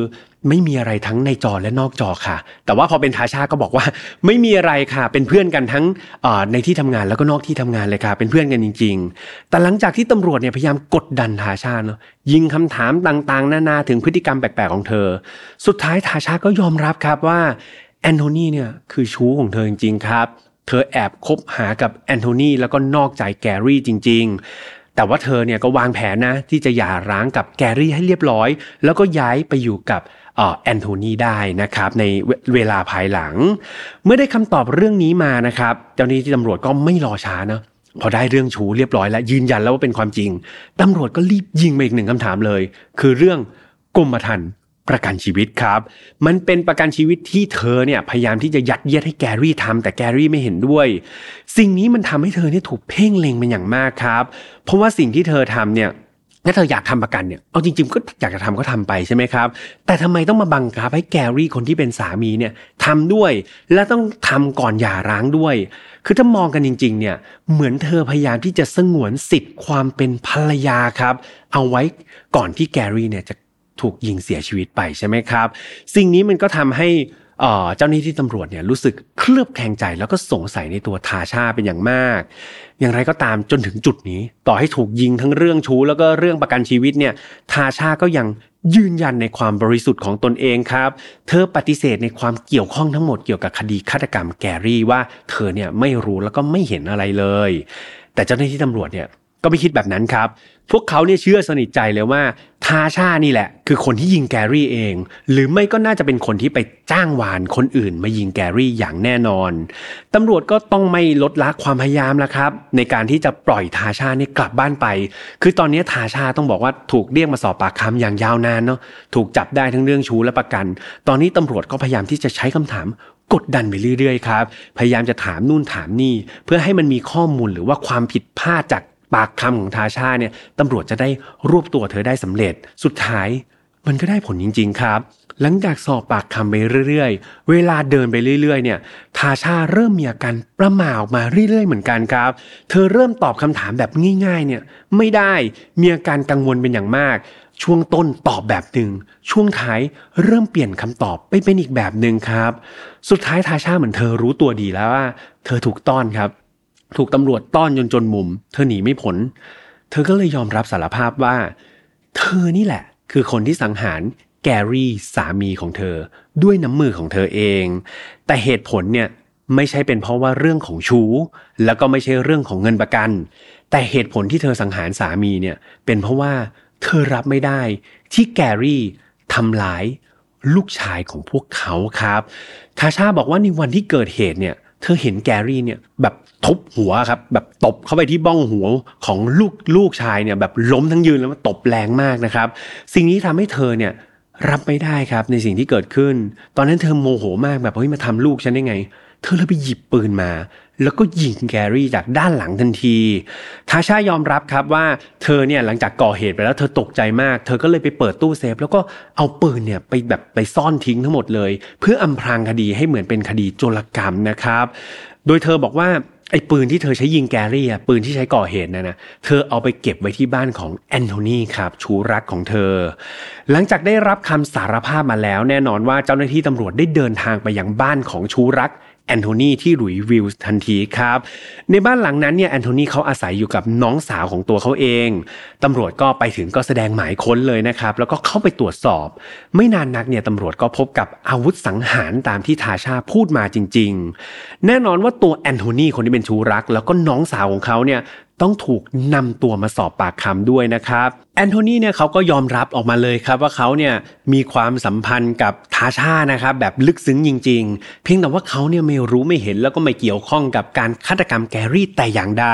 ไม่มีอะไรทั้งในจอและนอกจอค่ะแต่ว่าพอเป็นทาชาก็บอกว่าไม่มีอะไรค่ะเป็นเพื่อนกันทั้งในที่ทำงานแล้วก็นอกที่ทำงานเลยค่ะเป็นเพื่อนกันจริงๆแต่หลังจากที่ตำรวจเนี่ยพยายามกดดันทาชาเนาะยิงคำถามต่างๆนานาถึงพฤติกรรมแปลกๆของเธอสุดท้ายทาชาก็ยอมรับครับว่าแอนโทนีเนี่ยคือชู้ของเธอจริงๆครับเธอแอบคบหากับแอนโทนีแล้วก็นอกใจแกรี่จริงๆแต่ว่าเธอเนี่ยก็วางแผนนะที่จะหย่าร้างกับแกรี่ให้เรียบร้อยแล้วก็ย้ายไปอยู่กับแอนโทนีได้นะครับในเวลาภายหลังเมื่อได้คำตอบเรื่องนี้มานะครับเจ้าหน้าที่ตำรวจก็ไม่รอช้านะพอได้เรื่องชู้เรียบร้อยแล้วยืนยันแล้วว่าเป็นความจริงตำรวจก็รีบยิงไปอีก1คำถามเลยคือเรื่องกรมธรรม์ประกันชีวิตครับมันเป็นประกันชีวิตที่เธอเนี่ยพยายามที่จะยัดเยียดให้แกรี่ทำแต่แกรี่ไม่เห็นด้วยสิ่งนี้มันทำให้เธอเนี่ยถูกเพ่งเล็งเป็นอย่างมากครับเพราะว่าสิ่งที่เธอทำเนี่ยถ้าเธออยากทำประกันเนี่ยเอาจริงๆก็อยากจะทำก็ทำไปใช่ไหมครับแต่ทำไมต้องมาบังคับให้แกรี่คนที่เป็นสามีเนี่ยทำด้วยและต้องทำก่อนหย่าร้างด้วยคือถ้ามองกันจริงๆเนี่ยเหมือนเธอพยายามที่จะสงวนสิทธิ์ความเป็นภรรยาครับเอาไว้ก่อนที่แกรี่เนี่ยจะถูกยิงเสียชีวิตไปใช่ไหมครับสิ่งนี้มันก็ทำให้เจ้าหน้าที่ตำรวจเนี่ยรู้สึกเคลือบแคลงใจแล้วก็สงสัยในตัวทาชาเป็นอย่างมากอย่างไรก็ตามจนถึงจุดนี้ต่อให้ถูกยิงทั้งเรื่องชู้แล้วก็เรื่องประกันชีวิตเนี่ยทาชาก็ยังยืนยันในความบริสุทธิ์ของตนเองครับเธอปฏิเสธในความเกี่ยวข้องทั้งหมดเกี่ยวกับคดีฆาตกรรมแกรี่ว่าเธอเนี่ยไม่รู้แล้วก็ไม่เห็นอะไรเลยแต่เจ้าหน้าที่ตำรวจเนี่ยก็ไม่คิดแบบนั้นครับพวกเขาเนี่ยเชื่อสนิทใจเลยว่าทาชานี่แหละคือคนที่ยิงแกรี่เองหรือไม่ก็น่าจะเป็นคนที่ไปจ้างวานคนอื่นมายิงแกรี่อย่างแน่นอนตำรวจก็ต้องไม่ลดละความพยายามแล้วครับในการที่จะปล่อยทาชาเนี่ยกลับบ้านไปคือตอนนี้ทาชาต้องบอกว่าถูกเรียกมาสอบปากคำอย่างยาวนานเนาะถูกจับได้ทั้งเรื่องชู้และประกันตอนนี้ตำรวจก็พยายามที่จะใช้คำถามกดดันไปเรื่อยๆครับพยายามจะถามนู่นถามนี่เพื่อให้มันมีข้อมูลหรือว่าความผิดพลาดจากปากคำของทาชาเนี่ยตำรวจจะได้รวบตัวเธอได้สำเร็จสุดท้ายมันก็ได้ผลจริงๆครับหลังจากสอบปากคำไปเรื่อยๆเวลาเดินไปเรื่อยๆเนี่ยทาชาเริ่มมีอาการประหม่าออกมาเรื่อยๆเหมือนกันครับเธอเริ่มตอบคำถามแบบง่ายๆเนี่ยไม่ได้มีอาการกังวลเป็นอย่างมากช่วงต้นตอบแบบนึงช่วงท้ายเริ่มเปลี่ยนคำตอบไปเป็นอีกแบบนึงครับสุดท้ายทาชาเหมือนเธอรู้ตัวดีแล้วว่าเธอถูกต้อนครับถูกตำรวจต้อนจนมุมเธอหนีไม่พ้นเธอก็เลยยอมรับสารภาพว่าเธอนี่แหละคือคนที่สังหารแกรี่สามีของเธอด้วยน้ำมือของเธอเองแต่เหตุผลเนี่ยไม่ใช่เป็นเพราะว่าเรื่องของชู้แล้วก็ไม่ใช่เรื่องของเงินประกันแต่เหตุผลที่เธอสังหารสามีเนี่ยเป็นเพราะว่าเธอรับไม่ได้ที่แกรี่ทำร้ายลูกชายของพวกเขาครับทาชาบอกว่าในวันที่เกิดเหตุเนี่ย เธอเห็นแกรี่เนี่ยแบบทุบหัวครับแบบตบเข้าไปที่บ้องหัวของลูกชายเนี่ยแบบล้มทั้งยืนแล้วมันตบแรงมากนะครับสิ่งนี้ทำให้เธอเนี่ยรับไม่ได้ครับในสิ่งที่เกิดขึ้นตอนนั้นเธอโมโหมากแบบเฮ้ยมาทำลูกฉันได้ไงเธอเลยไปหยิบปืนมาแล้วก็ยิงแกรี่จากด้านหลังทันทีทาชายอมรับครับว่าเธอเนี่ยหลังจากก่อเหตุไปแล้วเธอตกใจมากเธอก็เลยไปเปิดตู้เซฟแล้วก็เอาปืนเนี่ยไปแบบไปซ่อนทิ้งทั้งหมดเลยเพื่ออำพรางคดีให้เหมือนเป็นคดีโจรกรรมนะครับโดยเธอบอกว่าไอ้ปืนที่เธอใช้ยิงแกรี่อ่ะปืนที่ใช้ก่อเหตุนะเธอเอาไปเก็บไว้ที่บ้านของแอนโทนีครับชูรักของเธอหลังจากได้รับคำสารภาพมาแล้วแน่นอนว่าเจ้าหน้าที่ตำรวจได้เดินทางไปยังบ้านของชูรักแอนโทนีที่หลุยส์วิลส์ทันทีครับในบ้านหลังนั้นเนี่ยแอนโทนีเขาอาศัยอยู่กับน้องสาวของตัวเขาเองตำรวจก็ไปถึงก็แสดงหมายค้นเลยนะครับแล้วก็เข้าไปตรวจสอบไม่นานนักเนี่ยตำรวจก็พบกับอาวุธสังหารตามที่ทาชาพูดมาจริงๆแน่นอนว่าตัวแอนโทนีคนที่เป็นชู้รักแล้วก็น้องสาวของเขาเนี่ยต้องถูกนำตัวมาสอบปากคำด้วยนะครับแอนโทนีเนี่ยเขาก็ยอมรับออกมาเลยครับว่าเขาเนี่ยมีความสัมพันธ์กับทาชานะครับแบบลึกซึ้งจริงๆเพียงแต่ว่าเขาเนี่ยไม่รู้ไม่เห็นแล้วก็ไม่เกี่ยวข้องกับการฆาตกรรมแกรี่แต่อย่างใด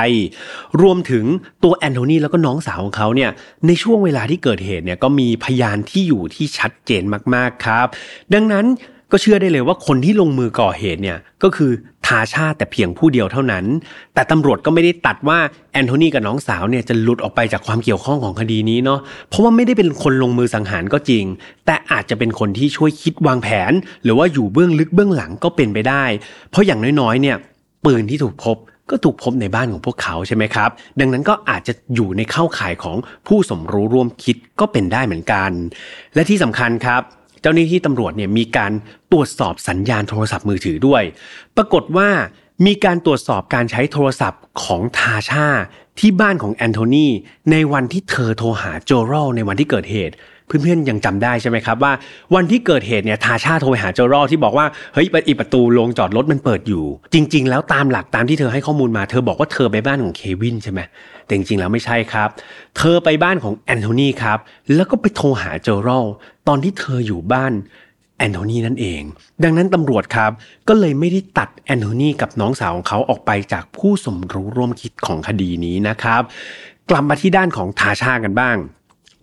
รวมถึงตัวแอนโทนีแล้วก็น้องสาวของเขาเนี่ยในช่วงเวลาที่เกิดเหตุเนี่ยก็มีพยานที่อยู่ที่ชัดเจนมากๆครับดังนั้นก็เชื่อได้เลยว่าคนที่ลงมือก่อเหตุเนี่ยก็คือทาชาแต่เพียงผู้เดียวเท่านั้นแต่ตำรวจก็ไม่ได้ตัดว่าแอนโทนีกับน้องสาวเนี่ยจะหลุดออกไปจากความเกี่ยวข้องของคดีนี้เนาะเพราะว่าไม่ได้เป็นคนลงมือสังหารก็จริงแต่อาจจะเป็นคนที่ช่วยคิดวางแผนหรือว่าอยู่เบื้องลึกเบื้องหลังก็เป็นไปได้เพราะอย่างน้อยๆเนี่ยปืนที่ถูกพบในบ้านของพวกเขาใช่ไหมครับดังนั้นก็อาจจะอยู่ในเข้าข่ายของผู้สมรู้ร่วมคิดก็เป็นได้เหมือนกันและที่สำคัญครับเจ้าหน้าที่ตำรวจเนี่ยมีการตรวจสอบสัญญาณโทรศัพท์มือถือด้วยปรากฏว่ามีการตรวจสอบการใช้โทรศัพท์ของทาชาที่บ้านของแอนโทนีในวันที่เธอโทรหาโจรัลในวันที่เกิดเหตุเพื่อนๆยังจำได้ใช่ไหมครับว่าวันที่เกิดเหตุเนี่ยทาชาโทรหาโจรัลที่บอกว่าเฮ้ยประตูโรงจอดรถมันเปิดอยู่จริงๆแล้วตามหลักตามที่เธอให้ข้อมูลมาเธอบอกว่าเธอไปบ้านของเควินใช่ไหมแต่จริงๆแล้วไม่ใช่ครับเธอไปบ้านของแอนโทนีครับแล้วก็ไปโทรหาโจรัลตอนที่เธออยู่บ้านแอนโทนีนั่นเองดังนั้นตำรวจครับก็เลยไม่ได้ตัดแอนโทนีกับน้องสาวของเขาออกไปจากผู้สมรู้ร่วมคิดของคดีนี้นะครับกลับมาที่ด้านของทาชากันบ้าง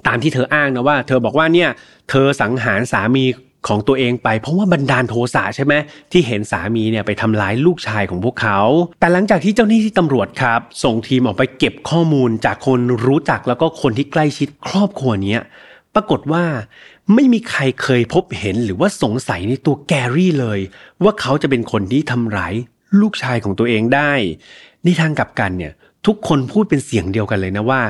ตามที่เธออ้างนะว่าเธอบอกว่าเนี่ยเธอสังหารสามีของตัวเองไปเพราะว่าบันดาลโทสะใช่ไหมที่เห็นสามีเนี่ยไปทำร้ายลูกชายของพวกเขาแต่หลังจากที่เจ้าหน้าที่ตำรวจครับส่งทีมออกไปเก็บข้อมูลจากคนรู้จักแล้วก็คนที่ใกล้ชิดครอบครัวนี้ปรากฏว่าไม่มีใครเคยพบเห็นหรือว่าสงสัยในตัวแกรี่เลยว่าเขาจะเป็นคนที่ทำร้ายลูกชายของตัวเองได้ในทางกลับกันเนี่ยทุกคนพูดเป็นเสียงเดียวกันเลยนะว่า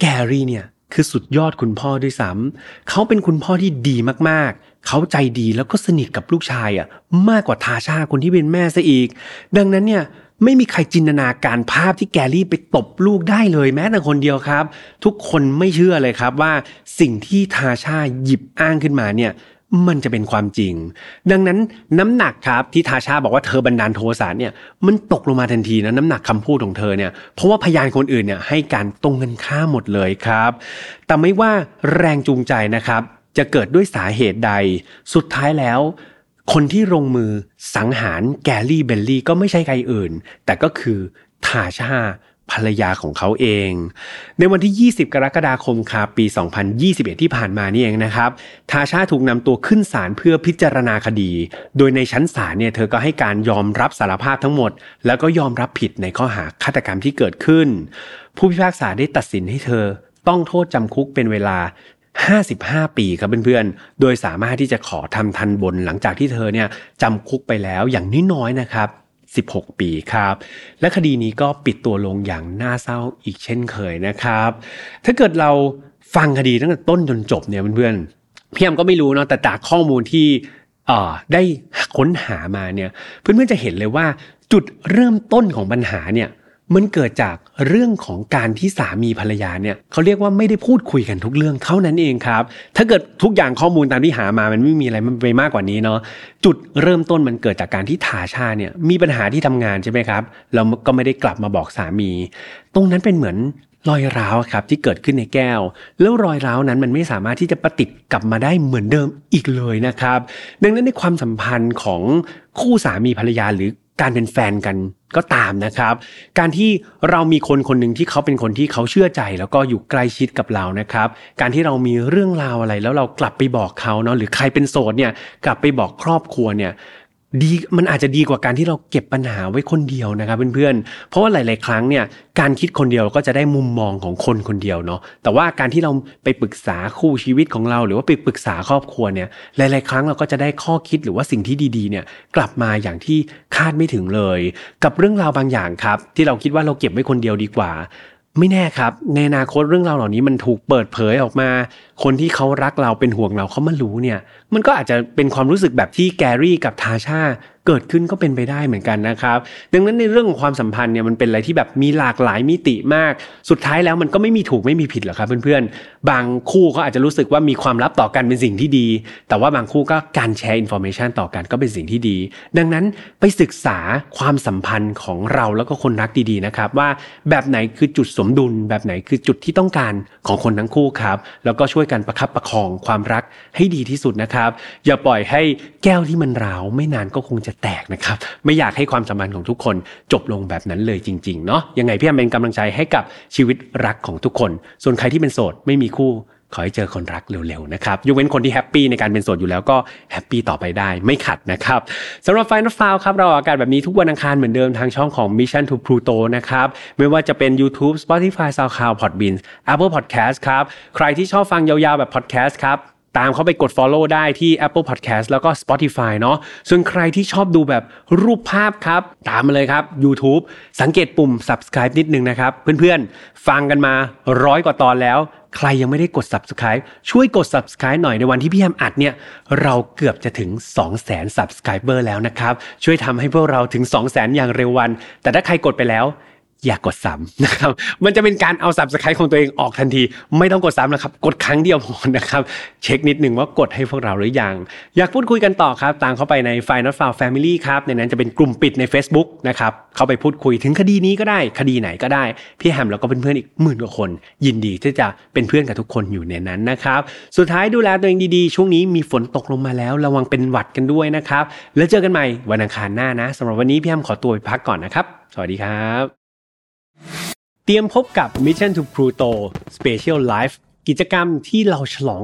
แกรี่เนี่ยคือสุดยอดคุณพ่อด้วยซ้ำเขาเป็นคุณพ่อที่ดีมากๆเขาใจดีแล้วก็สนิทกับลูกชายอ่ะมากกว่าทาชาคนที่เป็นแม่ซะอีกดังนั้นเนี่ยไม่มีใครจินตนาการภาพที่แกรี่ไปตบลูกได้เลยแม้แต่คนเดียวครับทุกคนไม่เชื่อเลยครับว่าสิ่งที่ทาชาหยิบอ้างขึ้นมาเนี่ยมันจะเป็นความจริงดังนั้นน้ำหนักครับที่ทาชาบอกว่าเธอบันดาลโทสะเนี่ยมันตกลงมาทันทีนะน้ำหนักคำพูดของเธอเนี่ยเพราะว่าพยานคนอื่นเนี่ยให้การตรงกันข้ามหมดเลยครับแต่ไม่ว่าแรงจูงใจนะครับจะเกิดด้วยสาเหตุใดสุดท้ายแล้วคนที่ลงมือสังหารแกรี่เบนลี่ก็ไม่ใช่ใครอื่นแต่ก็คือทาชาภรรยาของเขาเองในวันที่20กรกฎาคมครับปี2021ที่ผ่านมานี่เองนะครับทาชาถูกนำตัวขึ้นศาลเพื่อพิจารณาคดีโดยในชั้นศาลเนี่ยเธอก็ให้การยอมรับสารภาพทั้งหมดแล้วก็ยอมรับผิดในข้อหาฆาตกรรมที่เกิดขึ้นผู้พิพากษาได้ตัดสินให้เธอต้องโทษจำคุกเป็นเวลา55 ปีครับเพื่อนๆโดยสามารถที่จะขอทำทันบนหลังจากที่เธอเนี่ยจำคุกไปแล้วอย่างน้อยๆนะครับ16 ปีครับและคดีนี้ก็ปิดตัวลงอย่างน่าเศร้าอีกเช่นเคยนะครับถ้าเกิดเราฟังคดีตั้งแต่ต้นจนจบเนี่ยเพื่อนๆพี่แอมก็ไม่รู้เนาะแต่จากข้อมูลที่ได้ค้นหามาเนี่ยเพื่อนๆจะเห็นเลยว่าจุดเริ่มต้นของปัญหาเนี่ยมันเกิดจากเรื่องของการที่สามีภรรยาเนี่ยเขาเรียกว่าไม่ได้พูดคุยกันทุกเรื่องเท่านั้นเองครับถ้าเกิดทุกอย่างข้อมูลตามที่หามามันไม่มีอะไรมันไปมากกว่านี้เนาะจุดเริ่มต้นมันเกิดจากการที่ทาชาเนี่ยมีปัญหาที่ทำงานใช่ไหมครับเราก็ไม่ได้กลับมาบอกสามีตรงนั้นเป็นเหมือนรอยร้าวครับที่เกิดขึ้นในแก้วแล้วรอยร้าวนั้นมันไม่สามารถที่จะประติดกลับมาได้เหมือนเดิมอีกเลยนะครับดังนั้นในความสัมพันธ์ของคู่สามีภรรยาหรือ การเป็นแฟนกันก็ตามนะครับการที่เรามีคนคนหนึ่งที่เขาเป็นคนที่เขาเชื่อใจแล้วก็อยู่ใกล้ชิดกับเรานะครับการที่เรามีเรื่องราวอะไรแล้วเรากลับไปบอกเขาเนาะหรือใครเป็นโสดเนี่ยกลับไปบอกครอบครัวเนี่ยดีมันอาจจะดีกว่าการที่เราเก็บปัญหาไว้คนเดียวนะครับเพื่อนๆเพราะว่าหลายๆครั้งเนี่ยการคิดคนเดียวก็จะได้มุมมองของคนคนเดียวเนาะแต่ว่าการที่เราไปปรึกษาคู่ชีวิตของเราหรือว่าไปปรึกษาครอบครัวเนี่ยหลายๆครั้งเราก็จะได้ข้อคิดหรือว่าสิ่งที่ดีๆเนี่ยกลับมาอย่างที่คาดไม่ถึงเลยกับเรื่องราวบางอย่างครับที่เราคิดว่าเราเก็บไว้คนเดียวดีกว่าไม่แน่ครับในอนาคตเรื่องราวเหล่านี้มันถูกเปิดเผยออกมาคนที่เขารักเราเป็นห่วงเราเขามารู้เนี่ยมันก็อาจจะเป็นความรู้สึกแบบที่แกรี่กับทาชาเกิดขึ้นก็เป็นไปได้เหมือนกันนะครับดังนั้นในเรื่องของความสัมพันธ์เนี่ยมันเป็นอะไรที่แบบมีหลากหลายมิติมากสุดท้ายแล้วมันก็ไม่มีถูกไม่มีผิดหรอกครับเพื่อนๆบางคู่เขาอาจจะรู้สึกว่ามีความลับต่อกันเป็นสิ่งที่ดีแต่ว่าบางคู่ก็การแชร์อินฟอร์เมชันต่อกันก็เป็นสิ่งที่ดีดังนั้นไปศึกษาความสัมพันธ์ของเราแล้วก็คนรักดีๆนะครับว่าแบบไหนคือจุดสมดุลแบบไหนคือจุดที่ต้องการของคนทั้งคู่ครับแล้วก็ช่วยกันประคับประคองความรักให้ดีที่สุดนะครับอย่าปล่อยให้แก้วที่มันร้าวไม่นานก็คงจะแตกนะครับไม่อยากให้ความสัมพันธ์ของทุกคนจบลงแบบนั้นเลยจริงๆเนาะยังไงพี่แอมเป็นกำลังใจให้กับชีวิตรักของทุกคนส่วนใครที่เป็นโสดไม่มีคู่ขอให้เจอคนรักเร็วๆนะครับยกเว้นคนที่แฮปปี้ในการเป็นโสดอยู่แล้วก็แฮปปี้ต่อไปได้ไม่ขัดนะครับสำหรับ File Not Found ครับเราออกอากาศแบบนี้ทุกวันอังคารเหมือนเดิมทางช่องของ Mission to Pluto นะครับไม่ว่าจะเป็น YouTube Spotify SoundCloud Podbean Apple Podcast ครับใครที่ชอบฟังยาวๆแบบพอดแคสต์ครับตามเข้าไปกด follow ได้ที่ Apple Podcast แล้วก็ Spotify เนาะส่วนใครที่ชอบดูแบบรูปภาพครับตามมาเลยครับ YouTube สังเกตปุ่ม Subscribe นิดนึงนะครับเพื่อนๆฟังกันมา100กว่าตอนแล้วใครยังไม่ได้กด Subscribe ช่วยกด Subscribe หน่อยในวันที่พี่แฮมอัดเนี่ยเราเกือบจะถึง 200,000 Subscriber แล้วนะครับช่วยทำให้พวกเราถึง 200,000 อย่างเร็ววันแต่ถ้าใครกดไปแล้วอย่ากดซ้ำนะครับมันจะเป็นการเอา Subscribe ของตัวเองออกทันทีไม่ต้องกดซ้ำนะครับกดครั้งเดียวพอนะครับเช็คนิดนึงว่ากดให้พวกเราหรือยังอยากพูดคุยกันต่อครับตามเข้าไปใน File Not Found Family ครับในนั้นจะเป็นกลุ่มปิดใน Facebook นะครับเข้าไปพูดคุยถึงคดีนี้ก็ได้คดีไหนก็ได้พี่แฮมแล้วก็เพื่อนๆอีกหมื่นกว่าคนยินดีที่จะเป็นเพื่อนกับทุกคนอยู่ในนั้นนะครับสุดท้ายดูแลตัวเองดีๆช่วงนี้มีฝนตกลงมาแล้วระวังเป็นหวัดกันด้วยนะครับแล้วเจอกันใหม่วันอังคารหน้านะสำหรับวันนี้พี่แฮมขอตัวไปพักก่อนนะครับสวัสดีครับเตรียมพบกับ Mission to Pluto Special Live กิจกรรมที่เราฉลอง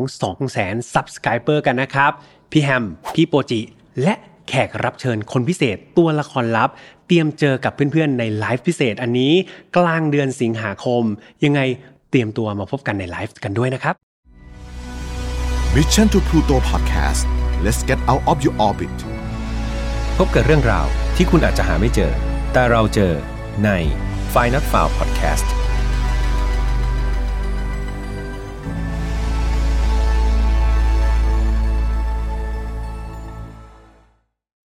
200,000 Subscriber กันนะครับพี่แฮมพี่โปจิและแขกรับเชิญคนพิเศษตัวละครลับเตรียมเจอกับเพื่อนๆในไลฟ์พิเศษอันนี้กลางเดือนสิงหาคมยังไงเตรียมตัวมาพบกันในไลฟ์กันด้วยนะครับ Mission to Pluto Podcast Let's get out of your orbit พบกับเรื่องราวที่คุณอาจจะหาไม่เจอแต่เราเจอในFile Not Found Podcast